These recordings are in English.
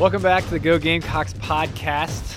Welcome back to the Go Gamecocks podcast.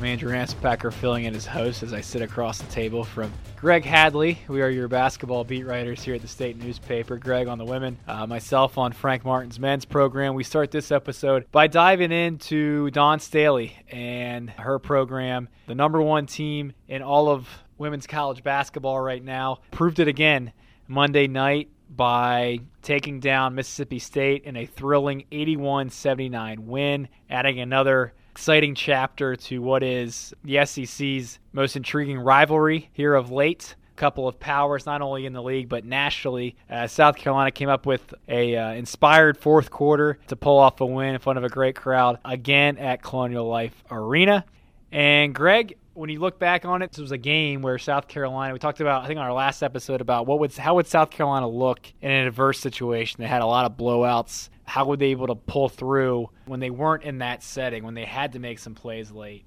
I'm Andrew Ramspacher, filling in as host as I sit across the table from Greg Hadley. We are your basketball beat writers here at the State Newspaper. Greg on the women, myself on Frank Martin's men's program. We start this episode by diving into Dawn Staley and her program, the number one team in all of women's college basketball right now. Proved it again Monday night by taking down Mississippi State in a thrilling 81-79 win, adding another exciting chapter to what is the SEC's most intriguing rivalry here of late. A couple of powers, not only in the league, but nationally. South Carolina came up with an inspired fourth quarter to pull off a win in front of a great crowd, again at Colonial Life Arena. And Greg, when you look back on it, this was a game where South Carolina, we talked about, I think on our last episode, about how would South Carolina look in an adverse situation. They had a lot of blowouts. How were they able to pull through when they weren't in that setting, when they had to make some plays late?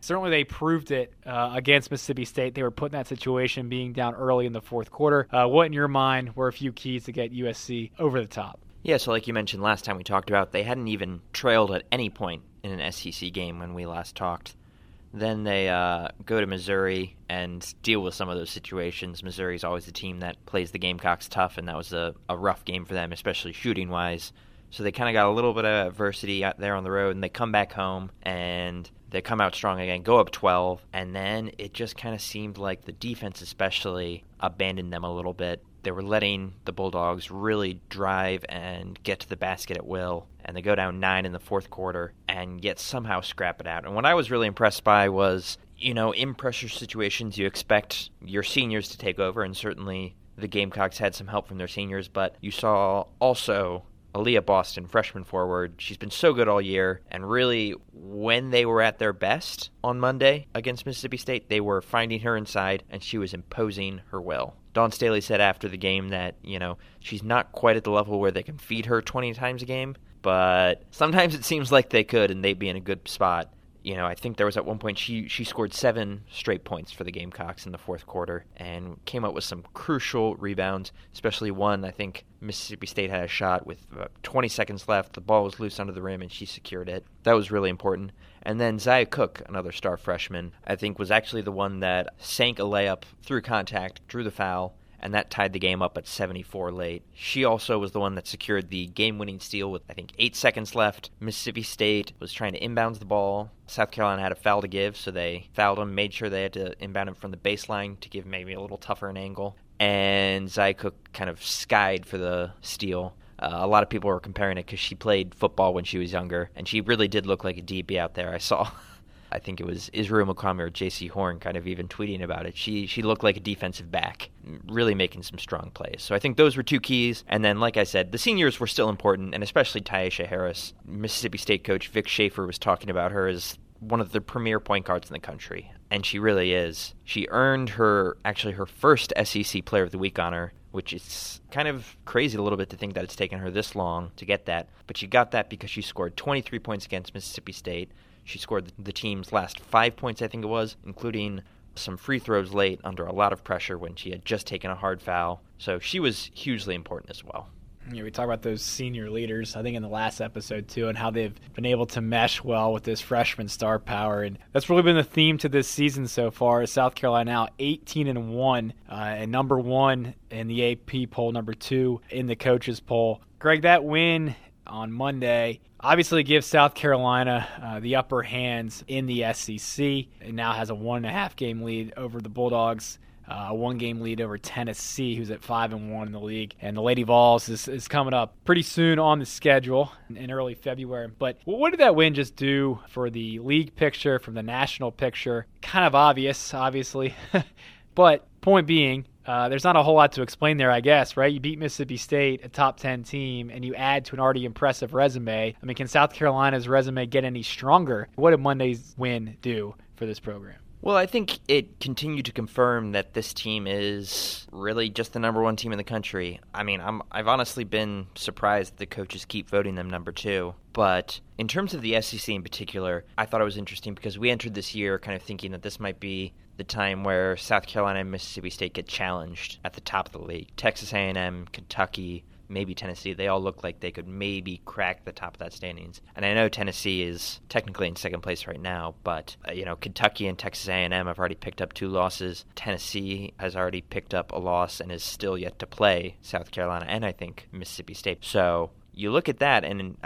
Certainly they proved it against Mississippi State. They were put in that situation, being down early in the fourth quarter. What in your mind were a few keys to get USC over the top? Yeah, so like you mentioned last time we talked about, they hadn't even trailed at any point in an SEC game when we last talked. Then they go to Missouri and deal with some of those situations. Missouri's always the team that plays the Gamecocks tough, and that was a rough game for them, especially shooting-wise. So they kind of got a little bit of adversity out there on the road, and they come back home, and they come out strong again, go up 12, and then it just kind of seemed like the defense especially abandoned them a little bit. They were letting the Bulldogs really drive and get to the basket at will, and they go down 9 in the fourth quarter and yet somehow scrap it out. And what I was really impressed by was, you know, in pressure situations you expect your seniors to take over, and certainly the Gamecocks had some help from their seniors, but you saw also Aaliyah Boston, freshman forward. She's been so good all year, and really when they were at their best on Monday against Mississippi State, they were finding her inside, and she was imposing her will. Dawn Staley said after the game that, you know, she's not quite at the level where they can feed her 20 times a game, but sometimes it seems like they could, and they'd be in a good spot. You know, I think there was at one point she scored 7 straight points for the Gamecocks in the fourth quarter and came up with some crucial rebounds, especially one. I think Mississippi State had a shot with about 20 seconds left. The ball was loose under the rim, and she secured it. That was really important. And then Zaya Cook, another star freshman, I think was actually the one that sank a layup through contact, drew the foul, and that tied the game up at 74 late. She also was the one that secured the game-winning steal with, I think, 8 seconds left. Mississippi State was trying to inbound the ball. South Carolina had a foul to give, so they fouled him, made sure they had to inbound him from the baseline to give maybe a little tougher an angle. And Zaya Cook kind of skied for the steal. A lot of people were comparing it because she played football when she was younger, and she really did look like a DB out there. I saw... I think it was Israel McCormick or J.C. Horn kind of even tweeting about it. She looked like a defensive back, really making some strong plays. So I think those were two keys. And then, like I said, the seniors were still important, and especially Taisha Harris. Mississippi State coach Vic Schaefer was talking about her as one of the premier point guards in the country, and she really is. She earned her first SEC Player of the Week honor, which is kind of crazy a little bit to think that it's taken her this long to get that. But she got that because she scored 23 points against Mississippi State. She scored the team's last 5 points, I think it was, including some free throws late under a lot of pressure when she had just taken a hard foul. So she was hugely important as well. Yeah, we talk about those senior leaders, I think, in the last episode, too, and how they've been able to mesh well with this freshman star power. And that's really been the theme to this season so far. South Carolina now 18-1 and number 1 in the AP poll, number 2 in the coaches poll. Greg, that win on Monday obviously gives South Carolina the upper hands in the SEC. It now has a 1.5 game lead over the Bulldogs, a 1 game lead over Tennessee, who's at 5-1 in the league. And the Lady Vols is coming up pretty soon on the schedule in early February. But what did that win just do for the league picture, from the national picture? Kind of obvious, obviously. But point being, there's not a whole lot to explain there, I guess, right? You beat Mississippi State, a top 10 team, and you add to an already impressive resume. I mean, can South Carolina's resume get any stronger? What did Monday's win do for this program? Well, I think it continued to confirm that this team is really just the number 1 team in the country. I mean, I've honestly been surprised the coaches keep voting them number 2. But in terms of the SEC in particular, I thought it was interesting because we entered this year kind of thinking that this might be the time where South Carolina and Mississippi State get challenged at the top of the league. Texas A&M, Kentucky, maybe Tennessee, they all look like they could maybe crack the top of that standings. And I know Tennessee is technically in second place right now, but, Kentucky and Texas A&M have already picked up 2 losses. Tennessee has already picked up a loss and is still yet to play South Carolina and I think Mississippi State. So you look at that and,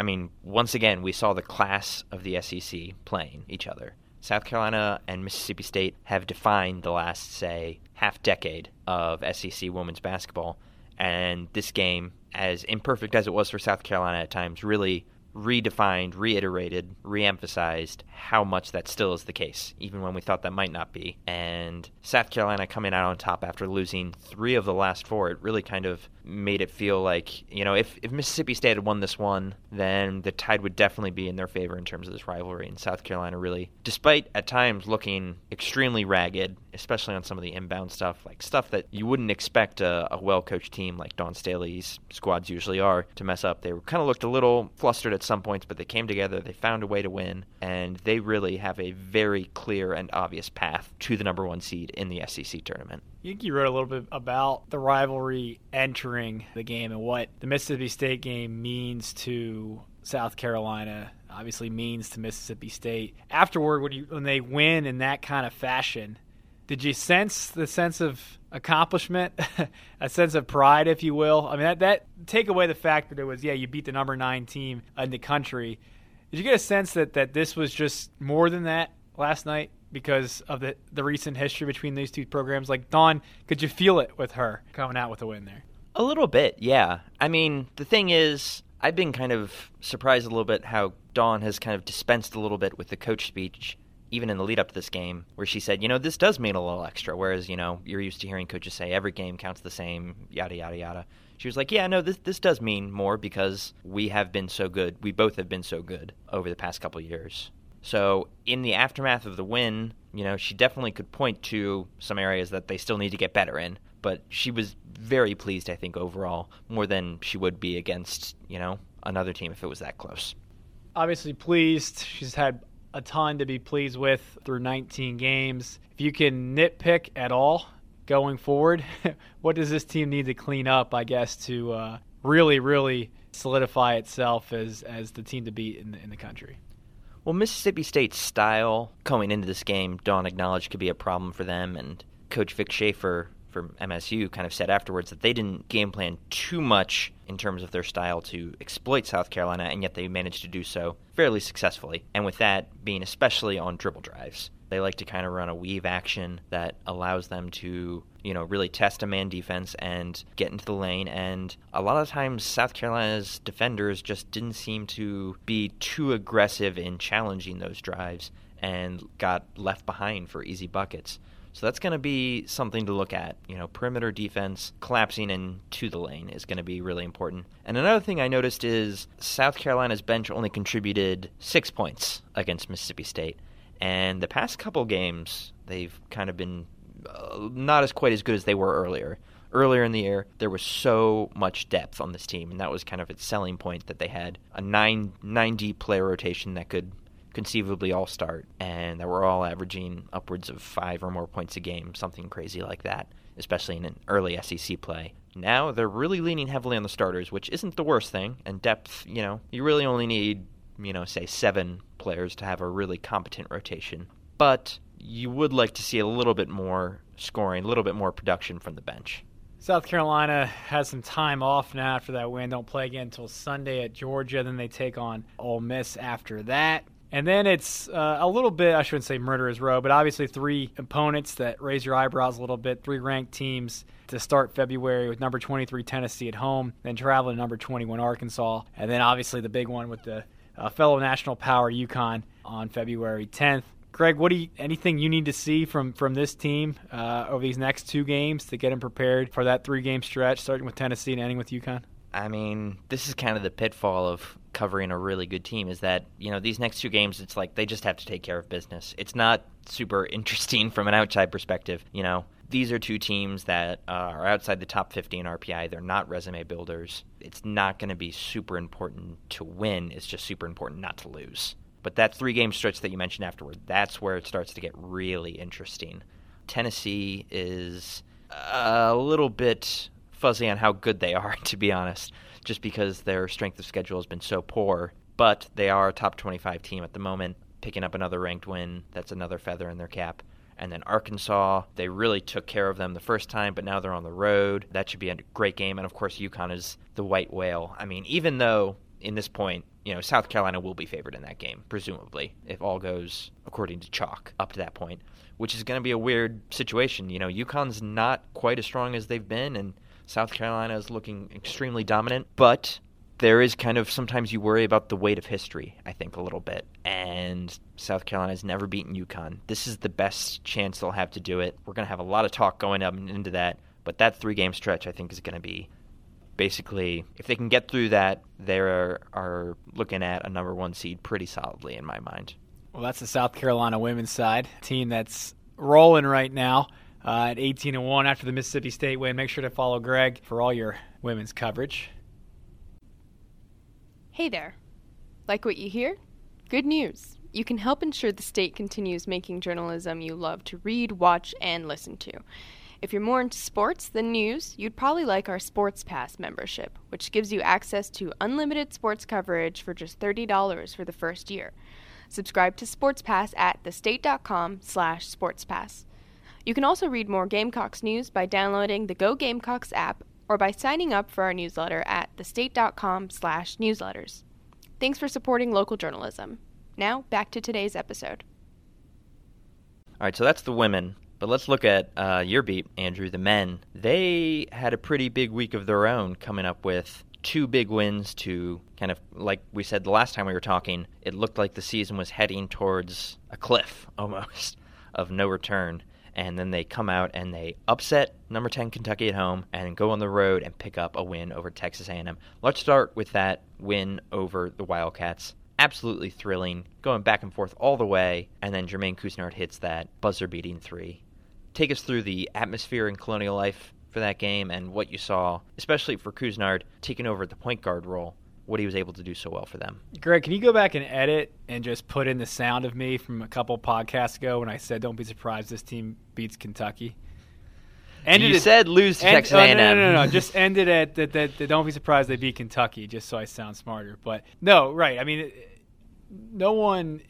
once again, we saw the class of the SEC playing each other. South Carolina and Mississippi State have defined the last, say, half decade of SEC women's basketball. And this game, as imperfect as it was for South Carolina at times, really redefined, reiterated, reemphasized how much that still is the case, even when we thought that might not be. And South Carolina coming out on top after losing 3 of the last 4, it really kind of made it feel like, if Mississippi State had won this one, then the tide would definitely be in their favor in terms of this rivalry. And South Carolina really, despite at times looking extremely ragged, especially on some of the inbound stuff, like stuff that you wouldn't expect a well-coached team like Dawn Staley's squads usually are to mess up. They kind of looked a little flustered at some points, but they came together, they found a way to win, and they really have a very clear and obvious path to the number 1 seed in the SEC tournament. You wrote a little bit about the rivalry entering the game and what the Mississippi State game means to South Carolina, obviously means to Mississippi State. Afterward, when they win in that kind of fashion, did you sense the sense of accomplishment, a sense of pride, if you will? That take away the fact that it was, you beat the number 9 team in the country. Did you get a sense that this was just more than that last night? Because of the recent history between these 2 programs. Like, Dawn, could you feel it with her coming out with a win there? A little bit, yeah. The thing is, I've been kind of surprised a little bit how Dawn has kind of dispensed a little bit with the coach speech, even in the lead-up to this game, where she said, this does mean a little extra, whereas, you're used to hearing coaches say every game counts the same, yada, yada, yada. She was like, this does mean more because we have been so good. We both have been so good over the past couple of years. So in the aftermath of the win, she definitely could point to some areas that they still need to get better in. But she was very pleased, I think, overall, more than she would be against, another team if it was that close. Obviously pleased. She's had a ton to be pleased with through 19 games. If you can nitpick at all going forward, what does this team need to clean up, I guess, to really, really solidify itself as the team to beat in the country? Well, Mississippi State's style going into this game, Dawn acknowledged, could be a problem for them, and Coach Vic Schaefer from MSU kind of said afterwards that they didn't game plan too much in terms of their style to exploit South Carolina, and yet they managed to do so fairly successfully, and with that being especially on dribble drives. They like to kind of run a weave action that allows them to, really test a man defense and get into the lane. And a lot of times South Carolina's defenders just didn't seem to be too aggressive in challenging those drives and got left behind for easy buckets. So that's going to be something to look at. Perimeter defense, collapsing into the lane is going to be really important. And another thing I noticed is South Carolina's bench only contributed 6 points against Mississippi State. And the past couple games, they've kind of been not as quite as good as they were earlier. Earlier in the year, there was so much depth on this team, and that was kind of its selling point, that they had a 9-9 player rotation that could conceivably all start, and that were all averaging upwards of 5 or more points a game, something crazy like that, especially in an early SEC play. Now they're really leaning heavily on the starters, which isn't the worst thing, and depth, you really only need, say 7 players to have a really competent rotation. But you would like to see a little bit more scoring, a little bit more production from the bench. South Carolina has some time off now after that win. Don't play again until Sunday at Georgia. Then they take on Ole Miss after that. And then it's a little bit, I shouldn't say murderer's row, but obviously 3 opponents that raise your eyebrows a little bit, 3 ranked teams to start February, with number 23 Tennessee at home, then travel to number 21 Arkansas, and then obviously the big one with the fellow national power UConn on February 10th. Greg, anything you need to see from this team over these next 2 games to get them prepared for that 3-game stretch, starting with Tennessee and ending with UConn? This is kind of the pitfall of covering a really good team, is that, these next 2 games, it's like they just have to take care of business. It's not super interesting from an outside perspective. These are 2 teams that are outside the top 50 in RPI. They're not resume builders. It's not going to be super important to win. It's just super important not to lose. But that 3-game stretch that you mentioned afterward, that's where it starts to get really interesting. Tennessee is a little bit fuzzy on how good they are, to be honest, just because their strength of schedule has been so poor. But they are a top 25 team at the moment, picking up another ranked win. That's another feather in their cap. And then Arkansas, they really took care of them the first time, but now they're on the road. That should be a great game. And, of course, UConn is the white whale. I mean, even though, in this point, you know, South Carolina will be favored in that game, presumably, if all goes according to chalk up to that point, which is going to be a weird situation. You know, UConn's not quite as strong as they've been, and South Carolina is looking extremely dominant. But there is kind of, sometimes you worry about the weight of history, I think, a little bit. And South Carolina's never beaten UConn. This is the best chance they'll have to do it. We're going to have a lot of talk going up and into that. But that three-game stretch, I think, is going to be basically, if they can get through that, they are looking at a number one seed pretty solidly in my mind. Well, that's the South Carolina women's side, team that's rolling right now. At 18-1 after the Mississippi State win. Make sure to follow Greg for all your women's coverage. Hey there. Like what you hear? Good news. You can help ensure the state continues making journalism you love to read, watch, and listen to. If you're more into sports than news, you'd probably like our Sports Pass membership, which gives you access to unlimited sports coverage for just $30 for the first year. Subscribe to Sports Pass at thestate.com/sportspass. You can also read more Gamecocks news by downloading the Go Gamecocks app or by signing up for our newsletter at thestate.com/newsletters. Thanks for supporting local journalism. Now, back to today's episode. All right, so that's the women, but let's look at your beat, Andrew, the men. They had a pretty big week of their own, coming up with two big wins to kind of, like we said the last time we were talking, it looked like the season was heading towards a cliff, almost, of no return. And then they come out and they upset number 10 Kentucky at home and go on the road and pick up a win over Texas A&M. Let's start with that win over the Wildcats. Absolutely thrilling, going back and forth all the way, and then Jermaine Couisnard hits that buzzer-beating three. Take us through the atmosphere in Colonial Life for that game and what you saw, especially for Couisnard taking over the point guard role, what he was able to do so well for them. Greg, can you go back and edit and just put in the sound of me from a couple podcasts ago when I said, don't be surprised this team beats Kentucky? You said lose to Texas A&M. No. Just end it at that don't be surprised they beat Kentucky, just so I sound smarter. But no, right. I mean, no one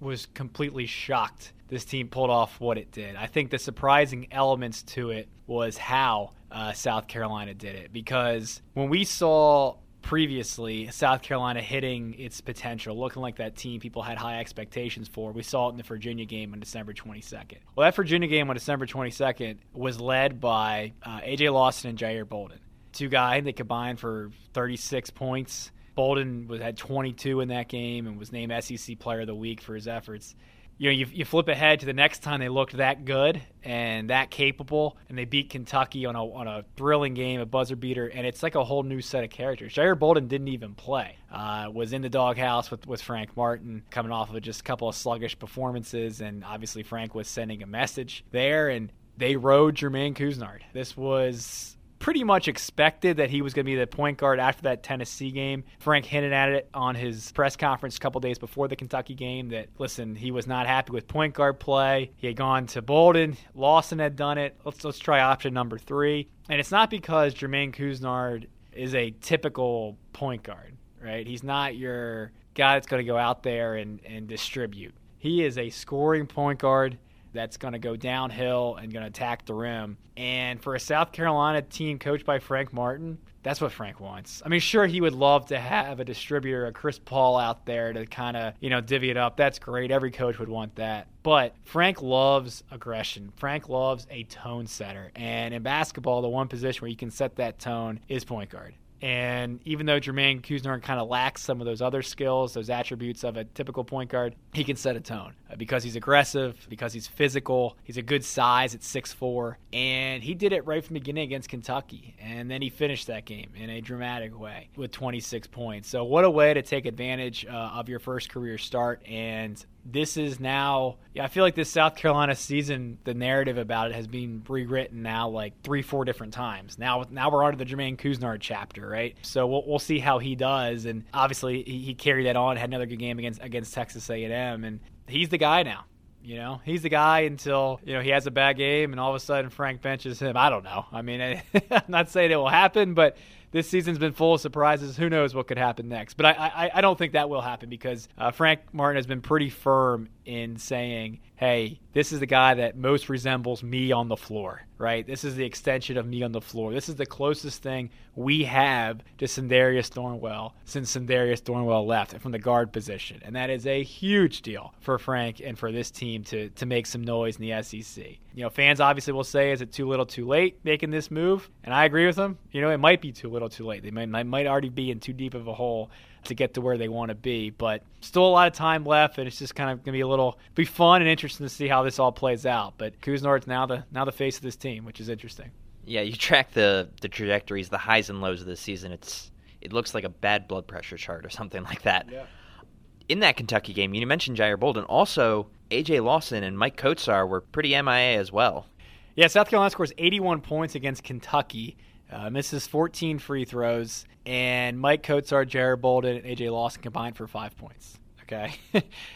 was completely shocked this team pulled off what it did. I think the surprising elements to it was how South Carolina did it, because when we saw previously South Carolina hitting its potential, looking like that team people had high expectations for, we saw it in the Virginia game on December 22nd. Well, that Virginia game on December 22nd was led by A.J. Lawson and Jair Bolden, two guys that combined for 36 points. Bolden had 22 in that game and was named SEC Player of the Week for his efforts. You know, you flip ahead to the next time they looked that good and that capable, and they beat Kentucky on a thrilling game, a buzzer beater, and it's like a whole new set of characters. Jair Bolden didn't even play. Was in the doghouse with Frank Martin, coming off of just a couple of sluggish performances, and obviously Frank was sending a message there, and they rode Jermaine Couisnard. This was pretty much expected that he was going to be the point guard after that Tennessee game. Frank hinted at it on his press conference a couple days before the Kentucky game that, listen, he was not happy with point guard play. He had gone to Bolden. Lawson had done it. Let's try option number three. And it's not because Jermaine Couisnard is a typical point guard, right? He's not your guy that's going to go out there and distribute. He is a scoring point guard that's going to go downhill and going to attack the rim. And for a South Carolina team coached by Frank Martin, that's what Frank wants. I mean, sure, he would love to have a distributor, a Chris Paul out there to kind of, you know, divvy it up. That's great. Every coach would want that. But Frank loves aggression. Frank loves a tone setter. And in basketball, the one position where you can set that tone is point guard. And even though Jermaine Couisnard kind of lacks some of those other skills, those attributes of a typical point guard, he can set a tone because he's aggressive, because he's physical. He's a good size at 6'4", and he did it right from the beginning against Kentucky. And then he finished that game in a dramatic way with 26 points. So what a way to take advantage of your first career start. And this is now, I feel like this South Carolina season, the narrative about it has been rewritten now like 3-4 different times. Now we're on to the Jermaine Couisnard chapter, right? So we'll see how he does. And obviously he carried that on, had another good game against Texas A&M. And he's the guy now. You know, he's the guy until, you know, he has a bad game and all of a sudden Frank benches him. I don't know. I mean, I'm not saying it will happen, but this season's been full of surprises. Who knows what could happen next? But I don't think that will happen because Frank Martin has been pretty firm in saying, hey, this is the guy that most resembles me on the floor, right? This is the extension of me on the floor. This is the closest thing we have to Sindarius Thornwell since Sindarius Thornwell left from the guard position. And that is a huge deal for Frank and for this team to make some noise in the SEC. You know, fans obviously will say, is it too little too late making this move? And I agree with them. You know, it might be too little too late. They might already be in too deep of a hole to get to where they want to be, but still a lot of time left, and it's just kind of going to be be fun and interesting to see how this all plays out. But Cousinard's now the face of this team, which is interesting. Yeah, you track the trajectories, the highs and lows of this season. It looks like a bad blood pressure chart or something like that. Yeah. In that Kentucky game, you mentioned Jair Bolden. Also, A.J. Lawson and Mike Kotsar were pretty MIA as well. Yeah, South Carolina scores 81 points against Kentucky. Misses 14 free throws, and Mike Kotsar, Jair Bolden, and A.J. Lawson combined for 5 points. Okay.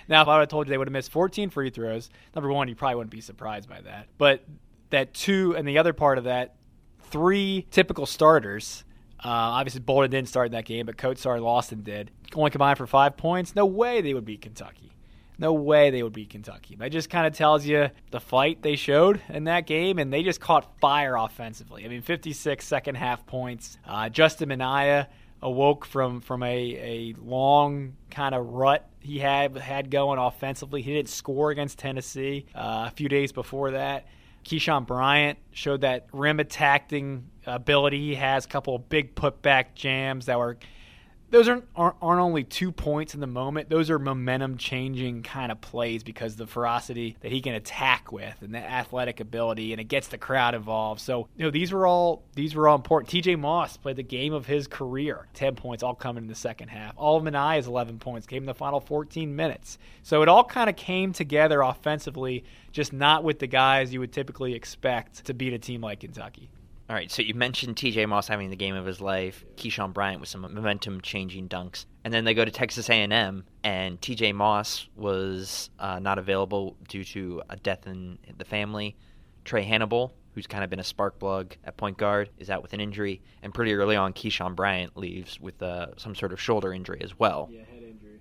Now, if I would have told you they would have missed 14 free throws, number one, you probably wouldn't be surprised by that. But that two, and the other part of that, three typical starters. Obviously, Bolden didn't start in that game, but Kotsar and Lawson did. Only combined for 5 points. No way they would beat Kentucky. No way they would beat Kentucky. That just kind of tells you the fight they showed in that game, and they just caught fire offensively. I mean, 56 second-half points. Justin Minaya awoke from a long kind of rut he had going offensively. He didn't score against Tennessee a few days before that. Keyshawn Bryant showed that rim-attacking ability. He has a couple of big putback jams that were – those aren't only 2 points in the moment. Those are momentum-changing kind of plays because of the ferocity that he can attack with and the athletic ability, and it gets the crowd involved. So, you know, these were all important. T.J. Moss played the game of his career. 10 points, all coming in the second half. All of Mania's 11 points came in the final 14 minutes. So it all kind of came together offensively, just not with the guys you would typically expect to beat a team like Kentucky. All right, so you mentioned T.J. Moss having the game of his life, Keyshawn Bryant with some momentum-changing dunks, and then they go to Texas A&M, and T.J. Moss was not available due to a death in the family. Trey Hannibal, who's kind of been a spark plug at point guard, is out with an injury, and pretty early on, Keyshawn Bryant leaves with some sort of shoulder injury as well. Yeah,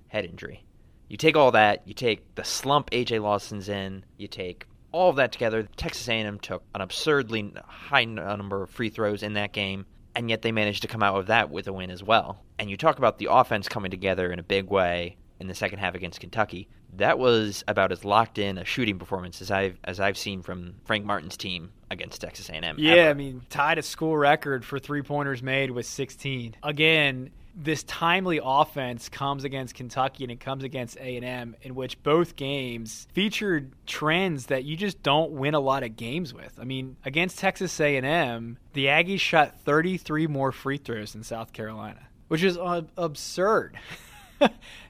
head injury. You take all that, you take the slump A.J. Lawson's in, you take all of that together, Texas A&M took an absurdly high number of free throws in that game, and yet they managed to come out of that with a win as well. And you talk about the offense coming together in a big way in the second half against Kentucky. That was about as locked in a shooting performance as I've seen from Frank Martin's team against Texas A&M. Yeah, ever. I mean, tied a school record for three-pointers made with 16. Again, this timely offense comes against Kentucky and it comes against A&M, in which both games featured trends that you just don't win a lot of games with. I mean, against Texas A&M, the Aggies shot 33 more free throws than South Carolina, which is absurd.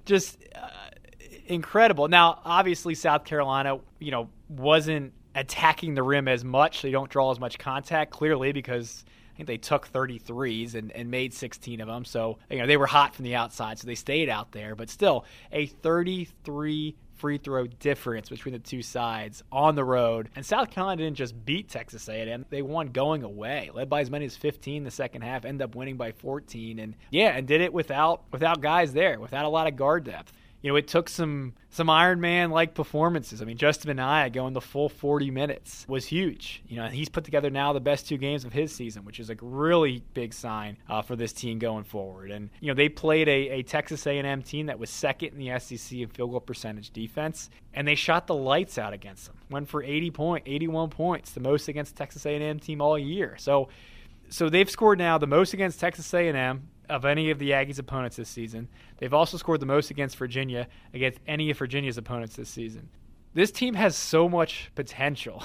Just incredible. Now, obviously, South Carolina, you know, wasn't attacking the rim as much, so you don't draw as much contact, clearly, because I think they took 33s and made 16 of them. So, you know, they were hot from the outside, so they stayed out there. But still, a 33 free throw difference between the two sides on the road. And South Carolina didn't just beat Texas A&M. They won going away, led by as many as 15 the second half, ended up winning by 14. And, yeah, and did it without guys there, without a lot of guard depth. You know, it took some Iron Man-like performances. I mean, Justin Minaya going the full 40 minutes was huge. You know, he's put together now the best two games of his season, which is a really big sign for this team going forward. And, you know, they played a Texas A&M team that was second in the SEC in field goal percentage defense, and they shot the lights out against them. Went for 81 points, the most against the Texas A&M team all year. So they've scored now the most against Texas A&M of any of the Aggies' opponents this season. They've also scored the most against Virginia, against any of Virginia's opponents this season. This team has so much potential.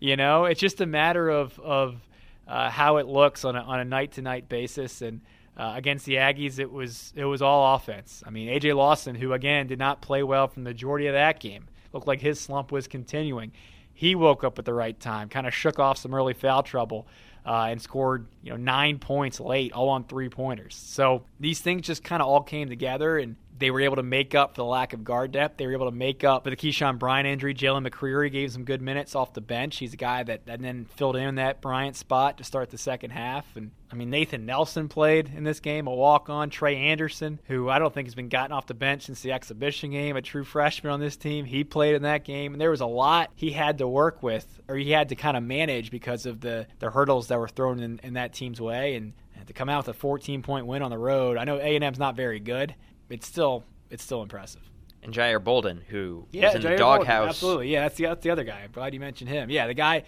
You know, it's just a matter of how it looks on a night-to-night basis. And against the Aggies, it was all offense. I mean, A.J. Lawson, who, again, did not play well from the majority of that game, looked like his slump was continuing. He woke up at the right time, kind of shook off some early foul trouble, and scored, you know, 9 points late, all on three-pointers. So these things just kind of all came together, and They were able to make up for the lack of guard depth. They were able to make up for the Keyshawn Bryant injury. Jalen McCreary gave some good minutes off the bench. He's a guy that then filled in that Bryant spot to start the second half. And, I mean, Nathan Nelson played in this game, a walk-on. Trey Anderson, who I don't think has been gotten off the bench since the exhibition game, a true freshman on this team, he played in that game. And there was a lot he had to work with, or he had to kind of manage because of the hurdles that were thrown in that team's way. And to come out with a 14-point win on the road, I know A&M's not very good. It's still impressive. And Jair Bolden, who was in Jair the doghouse. Absolutely, yeah, that's the other guy. I'm glad you mentioned him. Yeah, the guy,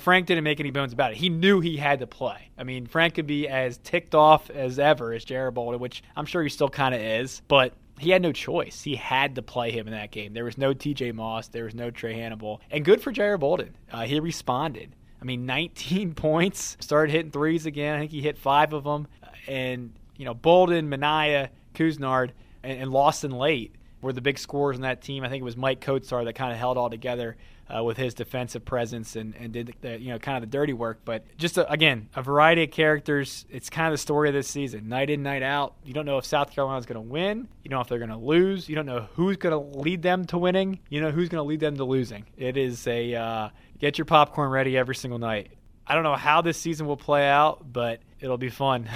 Frank didn't make any bones about it. He knew he had to play. I mean, Frank could be as ticked off as ever as Jair Bolden, which I'm sure he still kind of is, but he had no choice. He had to play him in that game. There was no T.J. Moss. There was no Trey Hannibal. And good for Jair Bolden. He responded. I mean, 19 points, started hitting threes again. I think he hit 5 of them. And, Bolden, Minaya, Couisnard, and Lawson late were the big scorers in that team. I think it was Mike Kotsar that kind of held all together with his defensive presence and did the dirty work. But just, again, a variety of characters. It's kind of the story of this season, night in, night out. You don't know if South Carolina's going to win. You don't know if they're going to lose. You don't know who's going to lead them to winning. You know who's going to lead them to losing. It is a get your popcorn ready every single night. I don't know how this season will play out, but it'll be fun.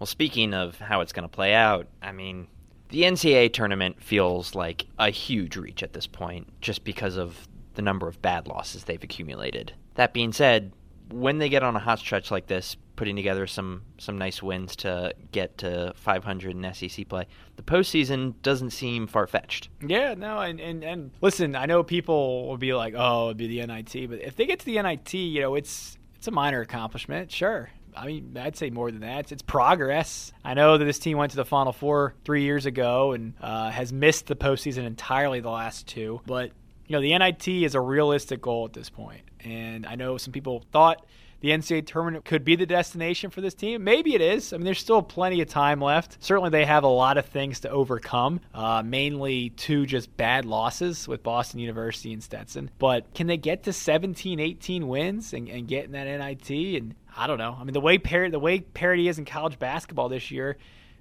Well, speaking of how it's going to play out, I mean, the NCAA tournament feels like a huge reach at this point just because of the number of bad losses they've accumulated. That being said, when they get on a hot stretch like this, putting together some nice wins to get to 500 in SEC play, the postseason doesn't seem far-fetched. Yeah, no, and listen, I know people will be like, oh, it'd be the NIT, but if they get to the NIT, it's a minor accomplishment, sure. I mean, I'd say more than that. It's progress. I know that this team went to the Final Four 3 years ago and has missed the postseason entirely the last two. But, the NIT is a realistic goal at this point. And I know some people thought the NCAA tournament could be the destination for this team. Maybe it is. I mean, there's still plenty of time left. Certainly they have a lot of things to overcome, mainly two just bad losses with Boston University and Stetson. But can they get to 17, 18 wins and get in that NIT? And I don't know. I mean, the way parity is in college basketball this year,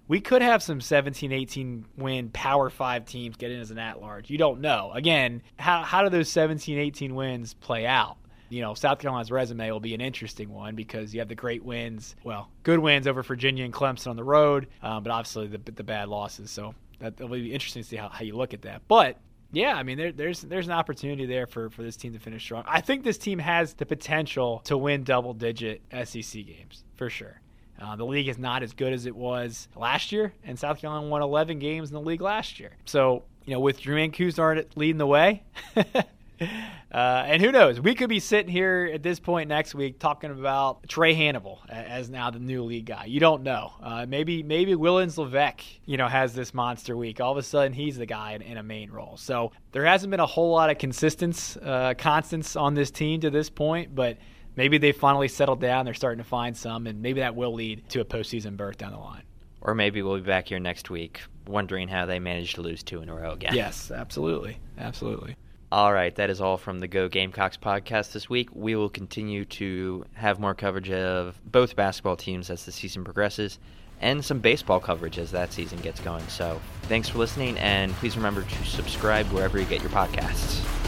we could have some 17, 18 win Power 5 teams get in as an at-large. You don't know. Again, how do those 17, 18 wins play out? South Carolina's resume will be an interesting one because you have the great wins, good wins over Virginia and Clemson on the road, but obviously the bad losses. So that'll be interesting to see how you look at that. But yeah, I mean, there's an opportunity there for this team to finish strong. I think this team has the potential to win double-digit SEC games, for sure. The league is not as good as it was last year, and South Carolina won 11 games in the league last year. So, with Jermaine Couisnard leading the way, and who knows, we could be sitting here at this point next week talking about Trey Hannibal as now the new league guy. You don't know. Maybe Willens Levesque, has this monster week. All of a sudden, he's the guy in a main role. So there hasn't been a whole lot of constants on this team to this point, but maybe they finally settled down. They're starting to find some, and maybe that will lead to a postseason berth down the line. Or maybe we'll be back here next week wondering how they managed to lose 2 in a row again. Yes, absolutely. Absolutely. All right, that is all from the Go Gamecocks podcast this week. We will continue to have more coverage of both basketball teams as the season progresses and some baseball coverage as that season gets going. So thanks for listening, and please remember to subscribe wherever you get your podcasts.